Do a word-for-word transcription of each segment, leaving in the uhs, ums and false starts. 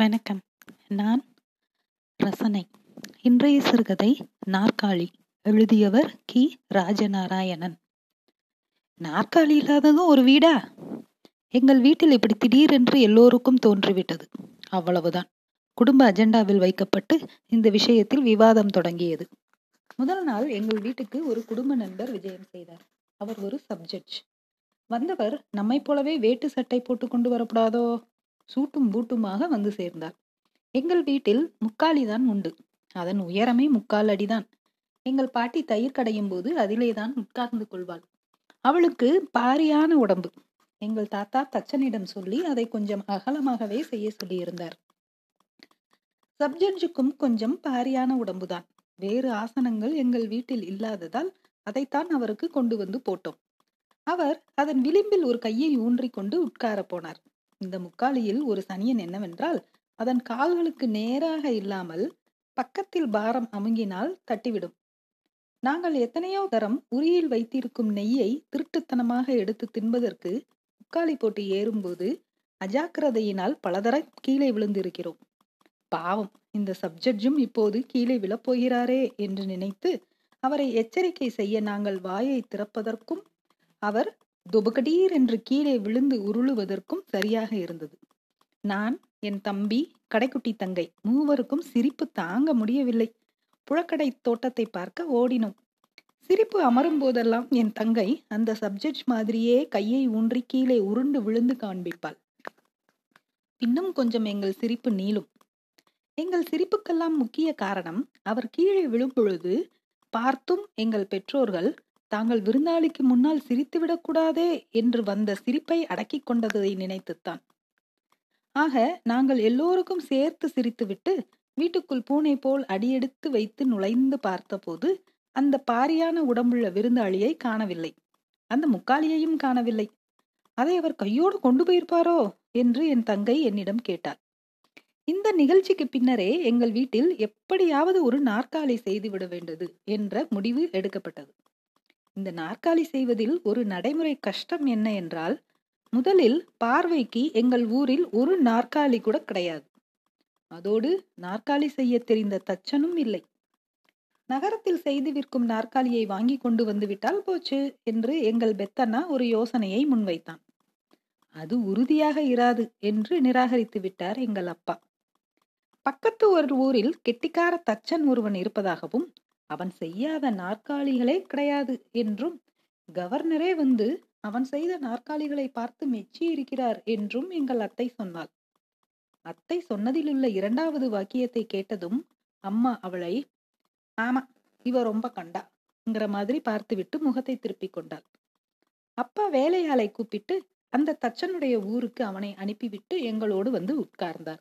வணக்கம். நான் ரசனை. இன்றைய சிறுகதை நாற்காலி. எழுதியவர் கி. ராஜநாராயணன். நாற்காலி இல்லாததும் ஒரு வீடா? எங்கள் வீட்டில் இப்படி திடீரென்று எல்லோருக்கும் தோன்றிவிட்டது. அவ்வளவுதான். குடும்ப அஜெண்டாவில் வைக்கப்பட்டு இந்த விஷயத்தில் விவாதம் தொடங்கியது. முதல் நாள் எங்கள் வீட்டுக்கு ஒரு குடும்ப நண்பர் விஜயம் செய்தார். அவர் ஒரு சப்ஜெக்ட். வந்தவர் நம்மை போலவே வேட்டு சட்டை போட்டு கொண்டு வரப்படாதோ சூட்டும் பூட்டுமாக வந்து சேர்ந்தார். எங்கள் வீட்டில் முக்காலிதான் உண்டு. அதன் உயரமே முக்கால் அடிதான். எங்கள் பாட்டி தயிர் கடையும் போது அதிலேதான் உட்கார்ந்து கொள்வாள். அவளுக்கு பாரியான உடம்பு. எங்கள் தாத்தா தச்சனிடம் சொல்லி அதை கொஞ்சம் அகலமாகவே செய்ய சொல்லியிருந்தார். சப்ஜெக்டுக்கும் கொஞ்சம் பாரியான உடம்புதான். வேறு ஆசனங்கள் எங்கள் வீட்டில் இல்லாததால் அதைத்தான் அவருக்கு கொண்டு வந்து போட்டோம். அவர் அதன் விளிம்பில் ஒரு கையை ஊன்றி கொண்டு உட்கார போனார். இந்த முக்காலியில் ஒரு சனியன் என்னவென்றால், அதன் கால்களுக்கு நேராக இல்லாமல் பக்கத்தில் பாரம் அமுங்கினால் தட்டிவிடும். நாங்கள் எத்தனையோ தரம் உரியில் வைத்திருக்கும் நெய்யை திருட்டுத்தனமாக எடுத்து தின்பதற்கு முக்காலி போட்டு ஏறும்போது அஜாக்கிரதையினால் பலதர கீழே விழுந்திருக்கிறோம். பாவம், இந்த சப்ஜெக்டும் இப்போது கீழே விழப்போகிறாரே என்று நினைத்து அவரை எச்சரிக்கை செய்ய நாங்கள் வாயை திறப்பதற்கும் அவர் தொபுகடீர் என்று கீழே விழுந்து உருளுவதற்கும் சரியாக இருந்தது. நான், என் தம்பி, கடைக்குட்டி தங்கை மூவருக்கும் சிரிப்பு தாங்க முடியவில்லை. புழக்கடை தோட்டத்தை பார்க்க ஓடினோம். சிரிப்பு அமரும் போதெல்லாம் என் தங்கை அந்த சப்ஜெக்ட் மாதிரியே கையை ஊன்றி கீழே உருண்டு விழுந்து காண்பிப்பாள். இன்னும் கொஞ்சம் எங்கள் சிரிப்பு நீளும். எங்கள் சிரிப்புக்கெல்லாம் முக்கிய காரணம், அவர் கீழே விழும் பொழுது பார்த்தும் எங்கள் பெற்றோர்கள் தாங்கள் விருந்தாளிக்கு முன்னால் சிரித்துவிடக்கூடாதே என்று வந்த சிரிப்பை அடக்கி கொண்டதை நினைத்துத்தான். ஆக நாங்கள் எல்லோருக்கும் சேர்த்து சிரித்துவிட்டு வீட்டுக்குள் பூனை போல் அடியெடுத்து வைத்து நுழைந்து பார்த்தபோது அந்த பாரியான உடம்புள்ள விருந்தாளியை காணவில்லை. அந்த முக்காலியையும் காணவில்லை. அதை அவர் கையோடு கொண்டு போயிருப்பாரோ என்று என் தங்கை என்னிடம் கேட்டாள். இந்த நிகழ்ச்சிக்கு பின்னரே எங்கள் வீட்டில் எப்படியாவது ஒரு நாற்காலி செய்துவிட வேண்டது என்ற முடிவு எடுக்கப்பட்டது. இந்த நாற்காலி செய்வதில் ஒரு நடைமுறை கஷ்டம் என்ன என்றால், முதலில் பார்வைக்கு எங்கள் ஊரில் ஒரு நாற்காலி கூட கிடையாது. அதோடு நாற்காலி செய்ய தெரிந்த தச்சனும் இல்லை. நகரத்தில் செய்து விற்கும் நாற்காலியை வாங்கி கொண்டு வந்துவிட்டால் போச்சு என்று எங்கள் பெத்தண்ணா ஒரு யோசனையை முன்வைத்தான். அது உறுதியாக இராது என்று நிராகரித்து விட்டார் எங்கள் அப்பா. பக்கத்து ஒரு ஊரில் கெட்டிக்கார தச்சன் ஒருவன் இருப்பதாகவும், அவன் செய்யாத நாற்காலிகளே கிடையாது என்றும், கவர்னரே வந்து அவன் செய்த நாற்காலிகளை பார்த்து மெச்சி இருக்கிறார் என்றும் எங்கள் அத்தை சொன்னாள். அத்தை சொன்னதில் உள்ள இரண்டாவது வாக்கியத்தை கேட்டதும் அம்மா அவளை, ஆமா இவ ரொம்ப கண்டாங்கிற மாதிரி பார்த்துவிட்டு முகத்தை திருப்பி கொண்டாள். அப்பா வேலையாளை கூப்பிட்டு அந்த தச்சனுடைய ஊருக்கு அவனை அனுப்பிவிட்டு எங்களோடு வந்து உட்கார்ந்தார்.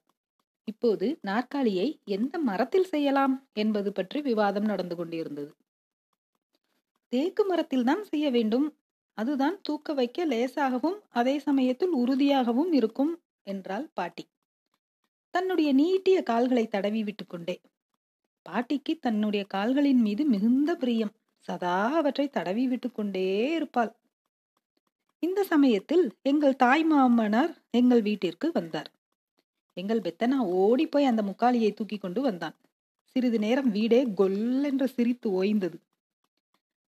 இப்போது நாற்காலியை எந்த மரத்தில் செய்யலாம் என்பது பற்றி விவாதம் நடந்து கொண்டிருந்தது. தேக்கு மரத்தில் தான் செய்ய வேண்டும், அதுதான் தூக்க வைக்க லேசாகவும் அதே சமயத்தில் உறுதியாகவும் இருக்கும் என்றாள் பாட்டி, தன்னுடைய நீட்டிய கால்களை தடவி விட்டு கொண்டே. பாட்டிக்கு தன்னுடைய கால்களின் மீது மிகுந்த பிரியம். சதா அவற்றை தடவி விட்டு கொண்டே இருப்பாள். இந்த சமயத்தில் எங்கள் தாய் மாமனார் எங்கள் வீட்டிற்கு வந்தார். எங்கள் பெத்தனா ஓடி போய் அந்த முக்காலியை தூக்கி கொண்டு வந்தான். சிறிது நேரம் வீடே கொல்லென்று சிரித்து ஓய்ந்தது.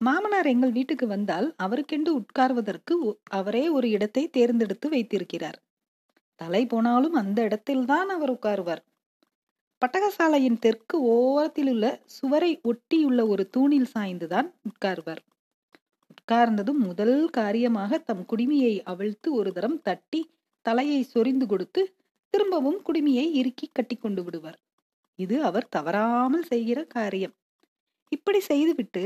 மாமனார் எங்கள் வீட்டுக்கு வந்தால் அவருக்கென்று உட்கார்வதற்கு அவரே ஒரு இடத்தை தேர்ந்தெடுத்து வைத்திருக்கிறார். தலை போனாலும் அந்த இடத்தில்தான் அவர் உட்காருவார். பட்டகசாலையின் தெற்கு ஓரத்திலுள்ள சுவரை ஒட்டியுள்ள ஒரு தூணில் சாய்ந்துதான் உட்காருவார். உட்கார்ந்ததும் முதல் காரியமாக தம் குடுமியை அவிழ்த்து ஒரு தரம் தட்டி தலையை சொரிந்து கொடுத்து திரும்பவும் குடுமியை இறுக்கி கட்டி கொண்டு விடுவார். இது அவர் தவறாமல் செய்கிற காரியம். இப்படி செய்துவிட்டு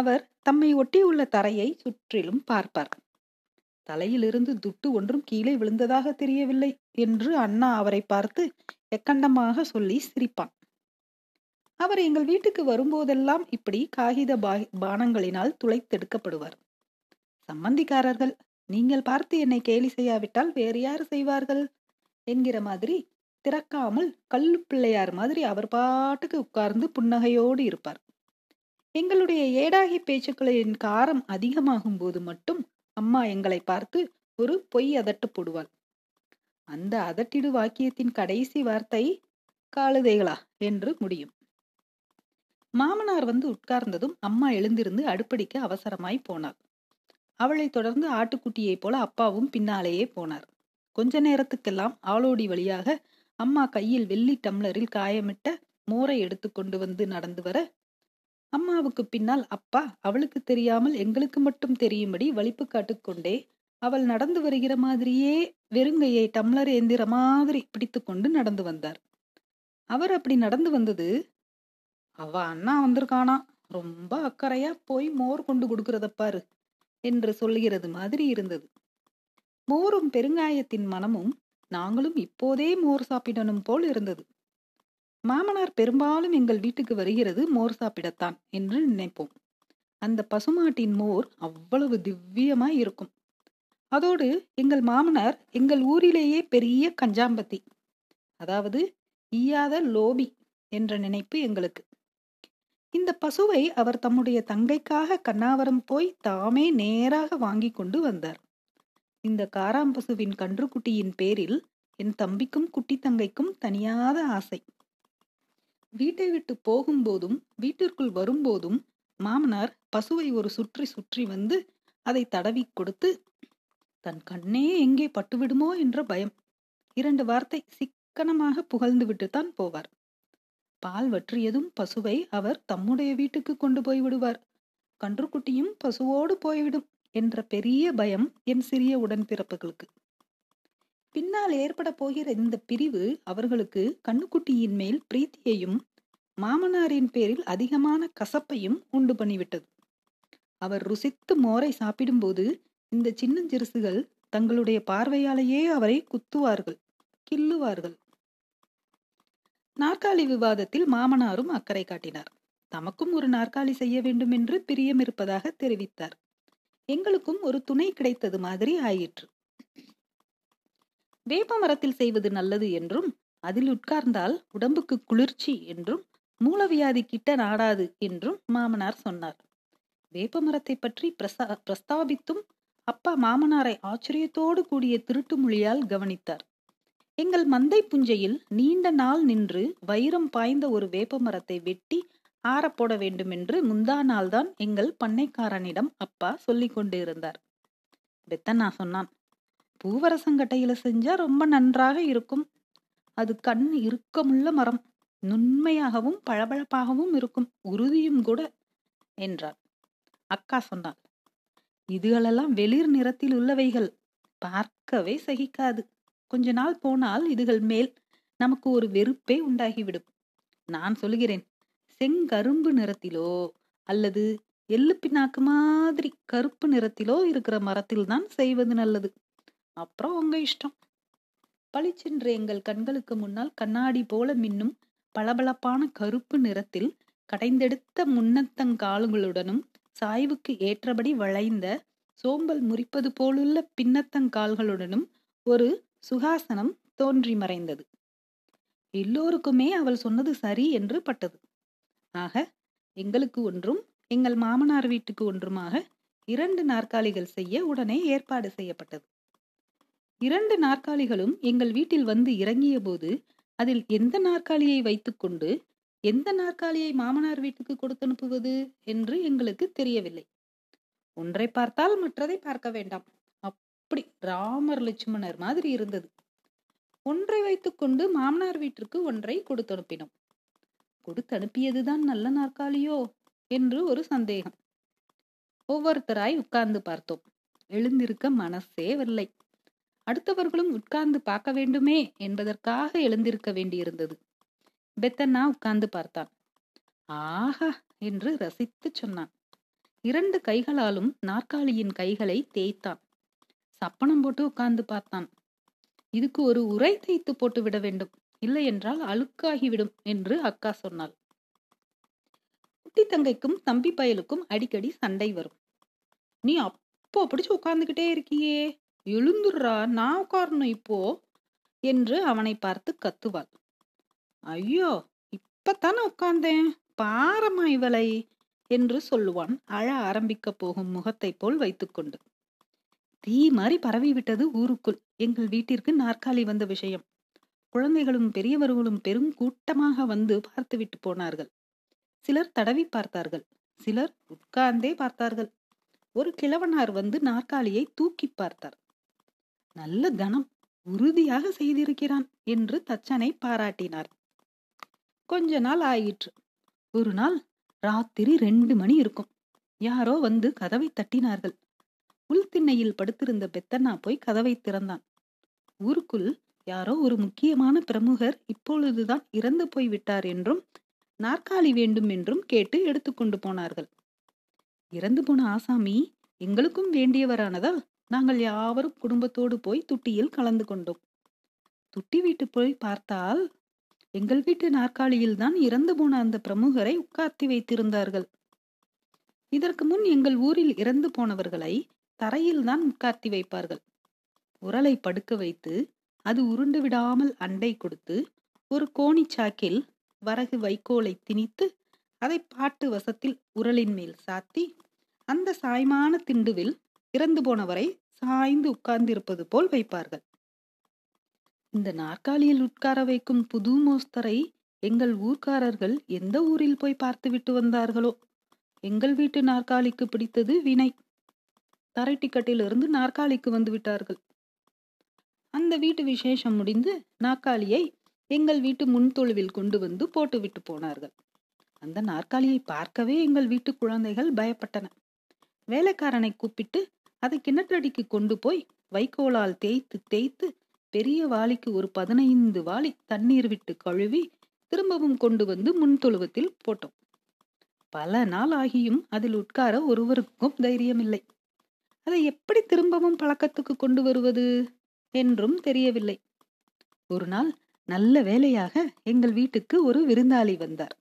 அவர் தம்மை ஒட்டியுள்ள தரையை சுற்றிலும் பார்ப்பார். தலையிலிருந்து துட்டு ஒன்றும் கீழே விழுந்ததாக தெரியவில்லை என்று அண்ணா அவரை பார்த்து எக்கண்டமாக சொல்லி சிரிப்பான். அவர் எங்கள் வீட்டுக்கு வரும்போதெல்லாம் இப்படி காகித பானங்களினால் துளைத்தெடுக்கப்படுவார். சம்பந்திக்காரர்கள், நீங்கள் பார்த்து என்னை கேலி செய்யாவிட்டால் வேறு யார் செய்வார்கள் என்கிற மாதிரி திறக்காமல் கல்லு பிள்ளையார் மாதிரி அவர் பாட்டுக்கு உட்கார்ந்து புன்னகையோடு இருப்பார். எங்களுடைய ஏடாகி பேச்சுக்களின் காரம் அதிகமாகும் போது மட்டும் அம்மா எங்களை பார்த்து ஒரு பொய் அதட்டு போடுவாள். அந்த அதட்டிடு வாக்கியத்தின் கடைசி வார்த்தை காலுதைகளா என்று முடியும். மாமனார் வந்து உட்கார்ந்ததும் அம்மா எழுந்திருந்து அடுப்படிக்கு அவசரமாய் போனாள். அவளை தொடர்ந்து ஆட்டுக்குட்டியைப் போல அப்பாவும் பின்னாலேயே போனார். கொஞ்ச நேரத்துக்கெல்லாம் ஆளோடி வழியாக அம்மா கையில் வெள்ளி டம்ளரில் காயமிட்ட மோரை எடுத்து கொண்டு வந்து நடந்து வர, அம்மாவுக்கு பின்னால் அப்பா அவளுக்கு தெரியாமல் எங்களுக்கு மட்டும் தெரியும்படி வலிப்பு காட்டுக்கொண்டே அவள் நடந்து வருகிற மாதிரியே வெறுங்கையை டம்ளர் ஏந்திர மாதிரி பிடித்து கொண்டு நடந்து வந்தார். அவர் அப்படி நடந்து வந்தது, அவ அண்ணா வந்திருக்கானா, ரொம்ப அக்கறையா போய் மோர் கொண்டு கொடுக்கறத பாரு என்று சொல்லுகிறது மாதிரி இருந்தது. மோரும் பெருங்காயத்தின் மனமும் நாங்களும் இப்போதே மோர் சாப்பிடணும் போல் இருந்தது. மாமனார் பெரும்பாலும் எங்கள் வீட்டுக்கு வருகிறது மோர் சாப்பிடத்தான் என்று நினைப்போம். அந்த பசுமாட்டின் மோர் அவ்வளவு திவ்யமாய் இருக்கும். அதோடு எங்கள் மாமனார் எங்கள் ஊரிலேயே பெரிய கஞ்சாம்பத்தி, அதாவது ஈயாத லோபி என்ற நினைப்பு எங்களுக்கு. இந்த பசுவை அவர் தம்முடைய தங்கைக்காக கண்ணாவரம் போய் தாமே நேராக வாங்கி கொண்டு வந்தார். இந்த காராம்பசுவின் கன்றுக்குட்டியின் பேரில் என் தம்பிக்கும் குட்டி தங்கைக்கும் தனியாத ஆசை. வீட்டை விட்டு போகும்போதும் வீட்டிற்குள் வரும்போதும் மாமனார் பசுவை ஒரு சுற்றி சுற்றி வந்து அதை தடவி கொடுத்து, தன் கண்ணே எங்கே பட்டுவிடுமோ என்ற பயம், இரண்டு வார்த்தை சிக்கனமாக புகழ்ந்து விட்டுத்தான் போவார். பால் வற்றியதும் பசுவை அவர் தம்முடைய வீட்டுக்கு கொண்டு போய் விடுவார், கன்றுக்குட்டியும் பசுவோடு போய்விடும் என்ற பெரிய பயம் என் சிறிய உடன்பிறப்புகளுக்கு. பின்னால் ஏற்பட போகிற இந்த பிரிவு அவர்களுக்கு கண்ணுக்குட்டியின் மேல் பிரீத்தியையும் மாமனாரின் பேரில் அதிகமான கசப்பையும் உண்டு பண்ணிவிட்டது. அவர் ருசித்து மோரை சாப்பிடும்போது இந்த சின்னஞ்சிறுசுகள் தங்களுடைய பார்வையாலேயே அவரை குத்துவார்கள், கில்லுவார்கள். நாற்காலி விவாதத்தில் மாமனாரும் அக்கறை காட்டினார். தமக்கும் ஒரு நாற்காலி செய்ய வேண்டும் என்று பிரியம் இருப்பதாக தெரிவித்தார். எங்களுக்கும் ஒரு துணை கிடைத்தது மாதிரி ஆயிற்று. வேப்ப மரத்தில் செய்வது நல்லது என்றும், அதில் உட்கார்ந்தால் உடம்புக்கு குளிர்ச்சி என்றும், மூலவியாதி கிட்ட நாடாது என்றும் மாமனார் சொன்னார். வேப்ப மரத்தை பற்றி பிரசா பிரஸ்தாபித்தும் அப்பா மாமனாரை ஆச்சரியத்தோடு கூடிய திருட்டு மொழியால் கவனித்தார். எங்கள் மந்தை புஞ்சையில் நீண்ட நாள் நின்று வைரம் பாய்ந்த ஒரு வேப்ப மரத்தை வெட்டி ஆறப்போட வேண்டும் என்று முந்தா நாள்தான் எங்கள் பண்ணைக்காரனிடம் அப்பா சொல்லி கொண்டு இருந்தார். பெத்தண்ணா சொன்னான், பூவரசங்கட்டையில செஞ்சா ரொம்ப நன்றாக இருக்கும், அது கண் இறுக்கமுள்ள மரம், நுண்மையாகவும் பளபளப்பாகவும் இருக்கும், உறுதியும் கூட என்றார். அக்கா சொன்னாள், இதுகளெல்லாம் வெளிர் நிறத்தில் உள்ளவைகள், பார்க்கவே சகிக்காது, கொஞ்ச நாள் போனால் இதுகள் மேல் நமக்கு ஒரு வெறுப்பே உண்டாகிவிடும். நான் சொல்கிறேன், செங்கரும்பு நிறத்திலோ அல்லது எள்ளு பின்னாக்கு மாதிரி கருப்பு நிறத்திலோ இருக்கிற மரத்தில் தான் செய்வது நல்லது, அப்புறம் உங்க இஷ்டம். பளிச்சென்று எங்கள் கண்களுக்கு முன்னால் கண்ணாடி போல மின்னும் பளபளப்பான கருப்பு நிறத்தில் கடைந்தெடுத்த முன்னத்தங்கால்களுடனும் சாய்வுக்கு ஏற்றபடி வளைந்த சோம்பல் முறிப்பது போலுள்ள பின்னத்தங்கால்களுடனும் ஒரு சுகாசனம் தோன்றி மறைந்தது. எல்லோருக்குமே அவள் சொன்னது சரி என்று பட்டது. ஆக எங்களுக்கு ஒன்றும் எங்கள் மாமனார் வீட்டுக்கு ஒன்றுமாக இரண்டு நாற்காலிகள் செய்ய உடனே ஏற்பாடு செய்யப்பட்டது. இரண்டு நாற்காலிகளும் எங்கள் வீட்டில் வந்து இறங்கிய போது அதில் எந்த நாற்காலியை வைத்துக்கொண்டு எந்த நாற்காலியை மாமனார் வீட்டுக்கு கொடுத்து அனுப்புவது என்று எங்களுக்கு தெரியவில்லை. ஒன்றை பார்த்தால் மற்றதை பார்க்க வேண்டாம், அப்படி ராமர் லட்சுமணர் மாதிரி இருந்தது. ஒன்றை வைத்துக்கொண்டு மாமனார் வீட்டிற்கு ஒன்றை கொடுத்து அனுப்பினோம். கொடுத்து அனுப்பியதுதான் நல்ல நாற்காலியோ என்று ஒரு சந்தேகம். ஒவ்வொருத்தராய் உட்கார்ந்து பார்த்தோம். எழுந்திருக்க மனசே இல்லை. அடுத்தவர்களும் உட்கார்ந்து பார்க்க வேண்டுமே என்பதற்காக எழுந்திருக்க வேண்டியிருந்தது. பெத்தண்ணா உட்கார்ந்து பார்த்தான். ஆஹா என்று ரசித்து சொன்னான். இரண்டு கைகளாலும் நாற்காலியின் கைகளை தேய்த்தான். சப்பனம் போட்டு உட்கார்ந்து பார்த்தான். இதுக்கு ஒரு உரை தேய்த்து போட்டு விட வேண்டும், இல்லை என்றால் அழுக்காகிவிடும் என்று அக்கா சொன்னாள். குட்டி தங்கைக்கும் தம்பி பயலுக்கும் அடிக்கடி சண்டை வரும். நீ அப்போ பிடிச்சு உட்கார்ந்துகிட்டே இருக்கியே, எழுந்துடுறா, நான் உட்காரணும் இப்போ என்று அவனை பார்த்து கத்துவாள். ஐயோ, இப்பத்தானே உட்கார்ந்தேன், பாரமா இவளை என்று சொல்லுவான், அழ ஆரம்பிக்க போகும் முகத்தை போல் வைத்துக்கொண்டு. தீ மாறி பரவி விட்டது ஊருக்குள். எங்கள் வீட்டிற்கு நாற்காலி வந்த விஷயம் குழந்தைகளும் பெரியவர்களும் பெரும் கூட்டமாக வந்து பார்த்து விட்டு போனார்கள். சிலர் தடவி பார்த்தார்கள், சிலர் உட்கார்ந்தே பார்த்தார்கள். ஒரு கிழவனார் வந்து நாற்காலியை தூக்கி பார்த்தார். நல்ல கனம், உறுதியாக செய்திருக்கிறான் என்று தச்சனை பாராட்டினார். கொஞ்ச நாள் ஆயிற்று. ஒரு நாள் ராத்திரி ரெண்டு மணி இருக்கும். யாரோ வந்து கதவை தட்டினார்கள். உள்திண்ணையில் படுத்திருந்த பெத்தண்ணா போய் கதவை திறந்தான். ஊருக்குள் யாரோ ஒரு முக்கியமான பிரமுகர் இப்பொழுதுதான் இறந்து போய்விட்டார் என்றும் நாற்காலி வேண்டும் என்றும் கேட்டு எடுத்துக்கொண்டு போனார்கள். இறந்து போன ஆசாமி எங்களுக்கும் வேண்டியவரானதால் நாங்கள் யாவரும் குடும்பத்தோடு போய் துட்டியில் கலந்து கொண்டோம். துட்டி வீட்டு போய் பார்த்தால் எங்கள் வீட்டு நாற்காலியில் தான் இறந்து போன அந்த பிரமுகரை உட்கார்த்தி வைத்திருந்தார்கள். இதற்கு முன் எங்கள் ஊரில் இறந்து போனவர்களை தரையில் தான் உட்கார்த்தி வைப்பார்கள். உரலை படுக்க வைத்து அது உருண்டு விடாமல் அண்டை கொடுத்து ஒரு கோணி சாக்கில் வரகு வைக்கோலை திணித்து அதை பாட்டு வசத்தில் உரலின் மேல் சாத்தி அந்த சாய்மான திண்டுவில் இறந்து போனவரை சாய்ந்து உட்கார்ந்திருப்பது போல் வைப்பார்கள். இந்த நாற்காலியில் உட்கார வைக்கும் புது மோஸ்தரை எங்கள் ஊர்க்காரர்கள் எந்த ஊரில் போய் பார்த்து விட்டு வந்தார்களோ. எங்கள் வீட்டு நாற்காலிக்கு பிடித்தது வினை. தரை டிக்கெட்டிலிருந்து நாற்காலிக்கு வந்து விட்டார்கள். அந்த வீட்டு விசேஷம் முடிந்து நாற்காலியை எங்கள் வீட்டு முன்தொழுவில் கொண்டு வந்து போட்டு விட்டு போனார்கள். அந்த நாற்காலியை பார்க்கவே எங்கள் வீட்டு குழந்தைகள் பயப்பட்டன. வேலைக்காரனை கூப்பிட்டு அதை கிணற்றடிக்கு கொண்டு போய் வைக்கோலால் தேய்த்து தேய்த்து பெரிய வாளிக்கு ஒரு பதினைந்து வாளி தண்ணீர் விட்டு கழுவி திரும்பவும் கொண்டு வந்து முன்தொழுவத்தில் போட்டோம். பல நாள் ஆகியும் அதில் உட்கார ஒருவருக்கும் தைரியமில்லை. அதை எப்படி திரும்பவும் பழக்கத்துக்கு கொண்டு வருவது என்றும் தெரியவில்லை. ஒரு நாள் நல்ல வேலையாக எங்கள் வீட்டுக்கு ஒரு விருந்தாளி வந்தார்.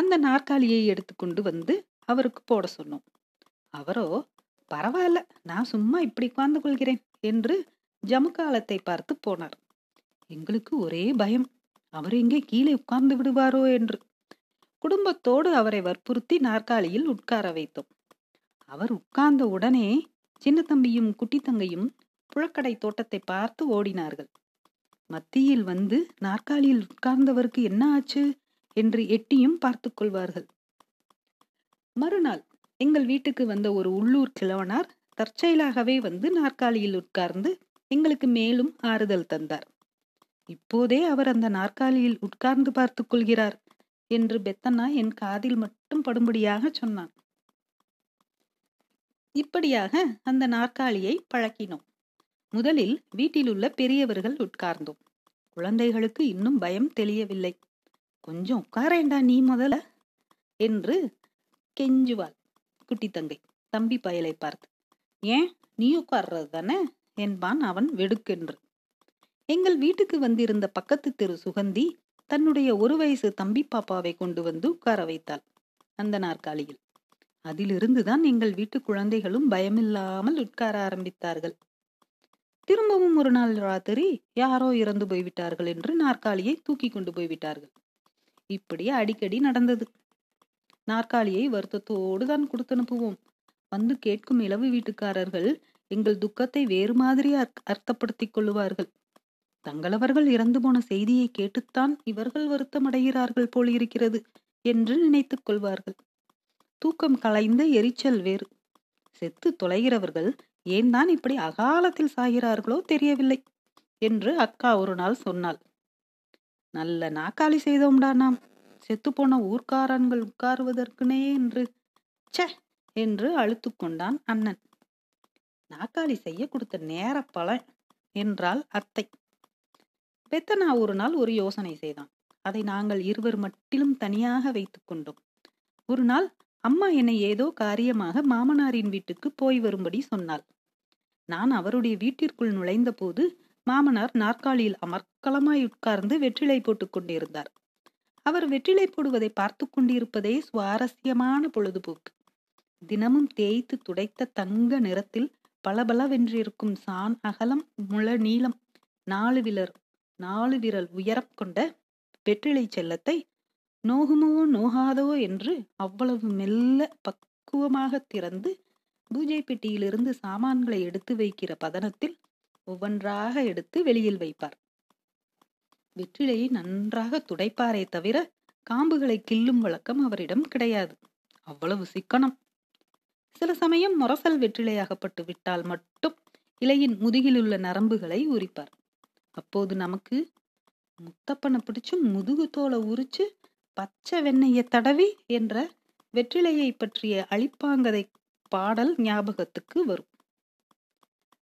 அந்த நாற்காலியை எடுத்துக்கொண்டு வந்து அவருக்கு போட சொன்னோம். அவரோ, பரவாயில்ல, நான் சும்மா இப்படி உட்கார்ந்து கொள்கிறேன் என்று ஜமுக்காலத்தை பார்த்து போனார். எங்களுக்கு ஒரே பயம், அவர் எங்கே கீழே உட்கார்ந்து விடுவாரோ என்று. குடும்பத்தோடு அவரை வற்புறுத்தி நாற்காலியில் உட்கார வைத்தோம். அவர் உட்கார்ந்த உடனே சின்ன தம்பியும் குட்டி தங்கையும் புழக்கடை தோட்டத்தை பார்த்து ஓடினார்கள். மத்தியில் வந்து நாற்காலியில் உட்கார்ந்தவருக்கு என்ன ஆச்சு என்று எட்டியும் பார்த்து கொள்வார்கள். மறுநாள் எங்கள் வீட்டுக்கு வந்த ஒரு உள்ளூர் கிழவனார் தற்செயலாகவே வந்து நாற்காலியில் உட்கார்ந்து எங்களுக்கு மேலும் ஆறுதல் தந்தார். இப்போதே அவர் அந்த நாற்காலியில் உட்கார்ந்து பார்த்து கொள்கிறார் என்று பெத்தண்ணா என் காதில் மட்டும் படும்படியாக சொன்னான். இப்படியாக அந்த நாற்காலியை பழக்கினோம். முதலில் வீட்டிலுள்ள பெரியவர்கள் உட்கார்ந்தோம். குழந்தைகளுக்கு இன்னும் பயம் தெளியவில்லை. கொஞ்சம் உட்காரேண்டா நீ முதல்ல என்று கெஞ்சுவாள் குட்டி தங்கை தம்பி பயலை பார்த்து. ஏன் நீ உட்கார்றது தானே என்பான் அவன் வெடுக்கென்று. எங்கள் வீட்டுக்கு வந்திருந்த பக்கத்து தெரு சுகந்தி தன்னுடைய ஒரு வயசு தம்பி பாப்பாவை கொண்டு வந்து உட்கார வைத்தாள் அந்த நாற்காலியில். அதிலிருந்துதான் எங்கள் வீட்டு குழந்தைகளும் பயமில்லாமல் உட்கார ஆரம்பித்தார்கள். திரும்பவும் ஒரு நாள் ராத்திரி யாரோ இறந்து போய்விட்டார்கள் என்று நாற்காலியை தூக்கி கொண்டு போய்விட்டார்கள். இப்படி அடிக்கடி நடந்தது. நாற்காலியை வருத்தத்தோடு தான் கொடுத்து அனுப்புவோம். வந்து கேட்கும் இளவு வீட்டுக்காரர்கள் எங்கள் துக்கத்தை வேறு மாதிரி அர்த்தப்படுத்தி கொள்ளுவார்கள். தங்களவர்கள் இறந்து போன செய்தியை கேட்டுத்தான் இவர்கள் வருத்தமடைகிறார்கள் போல் இருக்கிறது என்று நினைத்துக் கொள்வார்கள். தூக்கம் கலைந்த எரிச்சல் வேறு. செத்து தொலைகிறவர்கள் ஏன் தான் இப்படி அகாலத்தில் சாகிறார்களோ தெரியவில்லை என்று அக்கா ஒரு நாள் சொன்னாள். நல்ல நாற்காலி செய்தோம்டா நாம், செத்து போன ஊர்க்காரன்கள் உட்காருவதற்குனே என்று சே என்று அழுத்து கொண்டான் அண்ணன். நாற்காலி செய்ய கொடுத்த நேர பலன் என்றாள் அத்தை. பெத்தனா ஒரு நாள் ஒரு யோசனை செய்தான். அதை நாங்கள் இருவர் மட்டிலும் தனியாக வைத்துக் கொண்டோம். ஒரு நாள் அம்மா என்னை ஏதோ காரியமாக மாமனாரின் வீட்டுக்கு போய் வரும்படி சொன்னாள். நான் அவருடைய வீட்டிற்குள் நுழைந்த போது மாமனார் நாற்காலியில் அமர்க்கலமாய் உட்கார்ந்து வெற்றிலை போட்டுக் கொண்டிருந்தார். அவர் வெற்றிலை போடுவதை பார்த்து கொண்டிருப்பதே சுவாரஸ்யமான பொழுதுபோக்கு. தினமும் தேய்த்து துடைத்த தங்க நிறத்தில் பளபளவென்றிருக்கும் சான் அகலம் முள நீளம் நாலு விலர் நாலு விரல் உயரம் கொண்ட வெற்றிலை செல்லத்தை நோகுமோ நோகாதோ என்று அவ்வளவு மெல்ல பக்குவமாக திறந்து பூஜை பெட்டியிலிருந்து சாமான்களை எடுத்து வைக்கிற பதனத்தில் ஒவ்வொன்றாக எடுத்து வெளியில் வைப்பார். வெற்றிலையை நன்றாக துடைப்பாரே தவிர காம்புகளை கிள்ளும் வழக்கம் அவரிடம் கிடையாது. அவ்வளவு சிக்கனம். சில சமயம் முரசல் வெற்றிலையாகப்பட்டு விட்டால் மட்டும் இலையின் முதுகிலுள்ள நரம்புகளை உரிப்பார். அப்போது நமக்கு முத்தப்பனை பிடிச்சு முதுகு தோலை உரிச்சு பச்சை வெண்ணெயை தடவி என்ற வெற்றிலையை பற்றிய அழிப்பாங்கதை பாடல் ஞாபகத்துக்கு வரும்.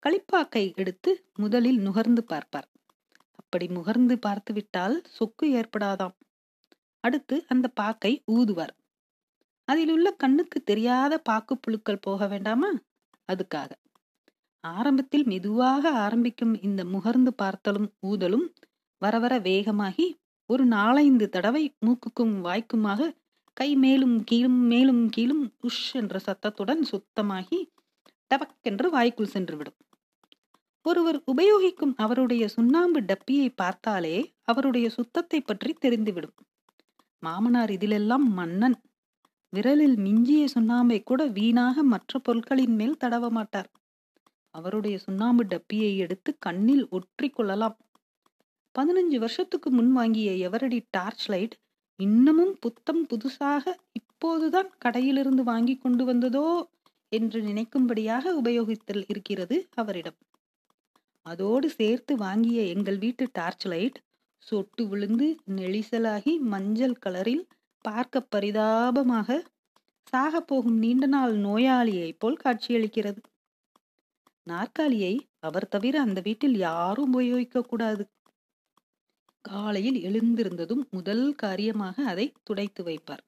களிப்பாக்கை எடுத்து முதலில் நுகர்ந்து பார்ப்பார். அப்படி முகர்ந்து பார்த்துவிட்டால் சொக்கு ஏற்படாதாம். அடுத்து அந்த பாக்கை ஊதுவார். அதிலுள்ள கண்ணுக்கு தெரியாத பாக்கு புழுக்கள் போக வேண்டாமா, அதுக்காக. ஆரம்பத்தில் மெதுவாக ஆரம்பிக்கும் இந்த முகர்ந்து பார்த்தலும் ஊதலும் வர வர வேகமாகி ஒரு நாலைந்து தடவை மூக்குக்கும் வாய்க்குமாக கை மேலும் கீழும் மேலும் கீழும் உஷ் என்ற சத்தத்துடன் சுத்தமாகி டபக்கென்று வாய்க்குள் சென்றுவிடும். ஒருவர் உபயோகிக்கும் அவருடைய சுண்ணாம்பு டப்பியை பார்த்தாலே அவருடைய சுத்தத்தை பற்றி தெரிந்துவிடும். மாமனார் இதிலெல்லாம் மன்னன். விரலில் மிஞ்சிய சுண்ணாம்பை கூட வீணாக மற்ற பொருட்களின் மேல் தடவ மாட்டார். அவருடைய சுண்ணாம்பு டப்பியை எடுத்து கண்ணில் ஒற்றி கொள்ளலாம். பதினஞ்சு வருஷத்துக்கு முன் வாங்கிய எவரடி டார்ச் லைட் இன்னமும் புத்தம் புதுசாக இப்போதுதான் கடையிலிருந்து வாங்கி கொண்டு வந்ததோ என்று நினைக்கும்படியாக உபயோகித்தல் இருக்கிறது அவரிடம். அதோடு சேர்த்து வாங்கிய எங்கள் வீட்டு டார்ச் லைட் சொட்டு விழுந்து நெளிசலாகி மஞ்சள் கலரில் பார்க்க பரிதாபமாக சாக போகும் நீண்ட நாள் நோயாளியை போல் காட்சியளிக்கிறது. நாற்காலியை அவர் தவிர அந்த வீட்டில் யாரும் உபயோகிக்க கூடாது. காலையில் எழுந்திருந்ததும் முதல் காரியமாக அதை துடைத்து வைப்பார்.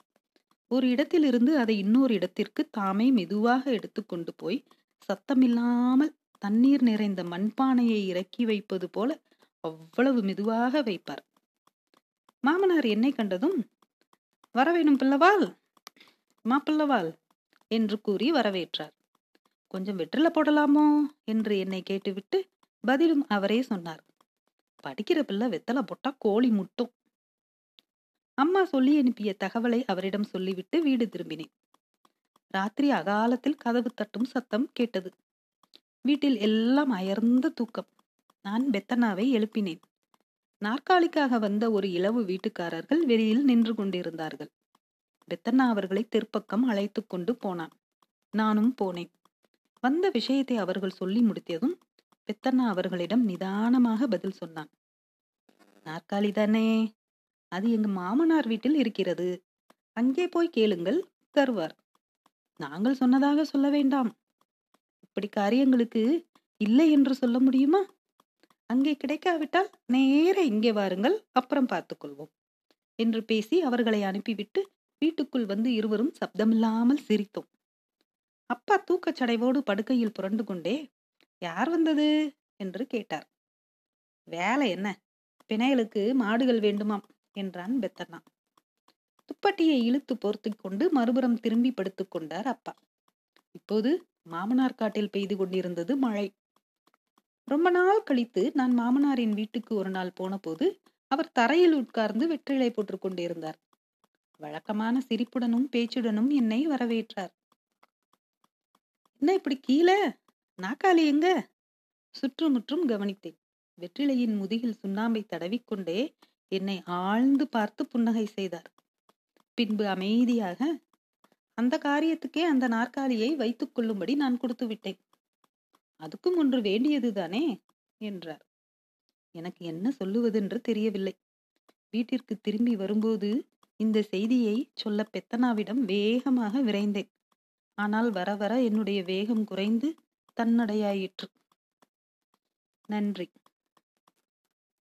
ஒரு இடத்திலிருந்து அதை இன்னொரு இடத்திற்கு தாமே மெதுவாக எடுத்து கொண்டு போய் சத்தமில்லாமல் தண்ணீர் நிறைந்த மண்பானையை இறக்கி வைப்பது போல அவ்வளவு மெதுவாக வைப்பார். மாமனார் என்னை கண்டதும் வரவேணும் பிள்ளவாள், மாப்பிள்ளவாள் என்று கூறி வரவேற்றார். கொஞ்சம் வெற்றில போடலாமோ என்று என்னை கேட்டுவிட்டு பதிலும் அவரே சொன்னார். படிக்கிற பிள்ளை வெத்தலை போட்டா கோழி முட்டும். அம்மா சொல்லி அனுப்பிய தகவலை அவரிடம் சொல்லிவிட்டு வீடு திரும்பினேன். ராத்திரி அகாலத்தில் கதவு தட்டும் சத்தம் கேட்டது. வீட்டில் எல்லாம் அயர்ந்த தூக்கம். நான் பெத்தனாவை எழுப்பினேன். நாற்காலிக்காக வந்த ஒரு இளவு வீட்டுக்காரர்கள் வெளியில் நின்று கொண்டிருந்தார்கள். பெத்தன்னா அவர்களை தெற்பக்கம் அழைத்து கொண்டு போனான். நானும் போனேன். வந்த விஷயத்தை அவர்கள் சொல்லி முடித்ததும் பெத்தன்னா அவர்களிடம் நிதானமாக பதில் சொன்னான். நாற்காலி தானே, அது எங்க மாமனார் வீட்டில் இருக்கிறது, அங்கே போய் கேளுங்கள், தருவார். நாங்கள் சொன்னதாக சொல்ல வேண்டாம். இப்படி காரியங்களுக்கு இல்லை என்று சொல்ல முடியுமா? அங்கே கிடைக்காவிட்டால் நேர இங்கே வாருங்கள், அப்புறம் பார்த்துக்கொள்வோம் என்று பேசி அவர்களை அனுப்பிவிட்டு வீட்டுக்குள் வந்து இருவரும் சப்தமில்லாமல் சிரித்தோம். அப்பா தூக்கச்சடைவோடு படுக்கையில் புரண்டு கொண்டே யார் வந்தது என்று கேட்டார். வேலை என்ன, பிணையலுக்கு மாடுகள் வேண்டுமாம் என்றான் பெத்தண்ணா. துப்பட்டியை இழுத்து போர்த்து கொண்டு மறுபுறம் திரும்பி படுத்துக் கொண்டார் அப்பா. இப்போது மாமனார் காட்டில் பெய்து கொண்டிருந்தது மழை. ரொம்ப நாள் கழித்து நான் மாமனாரின் வீட்டுக்கு ஒரு நாள் போன போது அவர் தரையில் உட்கார்ந்து வெற்றிலை போட்டு கொண்டிருந்தார். வழக்கமான சிரிப்புடனும் பேச்சுடனும் என்னை வரவேற்றார். என்ன இப்படி கீழே, நாற்காலி எங்க? சுற்றுமுற்றும் கவனித்தேன். வெற்றிலையின் முதுகில் சுண்ணாம்பை தடவிக்கொண்டே என்னை ஆழ்ந்து பார்த்து புன்னகை செய்தார். பின்பு அமைதியாக, அந்த காரியத்துக்கே அந்த நாற்காலியை வைத்துக் கொள்ளும்படி நான் கொடுத்து விட்டேன், அதுக்கும் ஒன்று வேண்டியதுதானே என்றார். எனக்கு என்ன சொல்லுவதென்று தெரியவில்லை. வீட்டிற்கு திரும்பி வரும்போது இந்த செய்தியை சொல்ல பெத்தனாவிடம் வேகமாக விரைந்தேன். ஆனால் வர வர என்னுடைய வேகம் குறைந்து தன்னடையாயிற்று. நன்றி.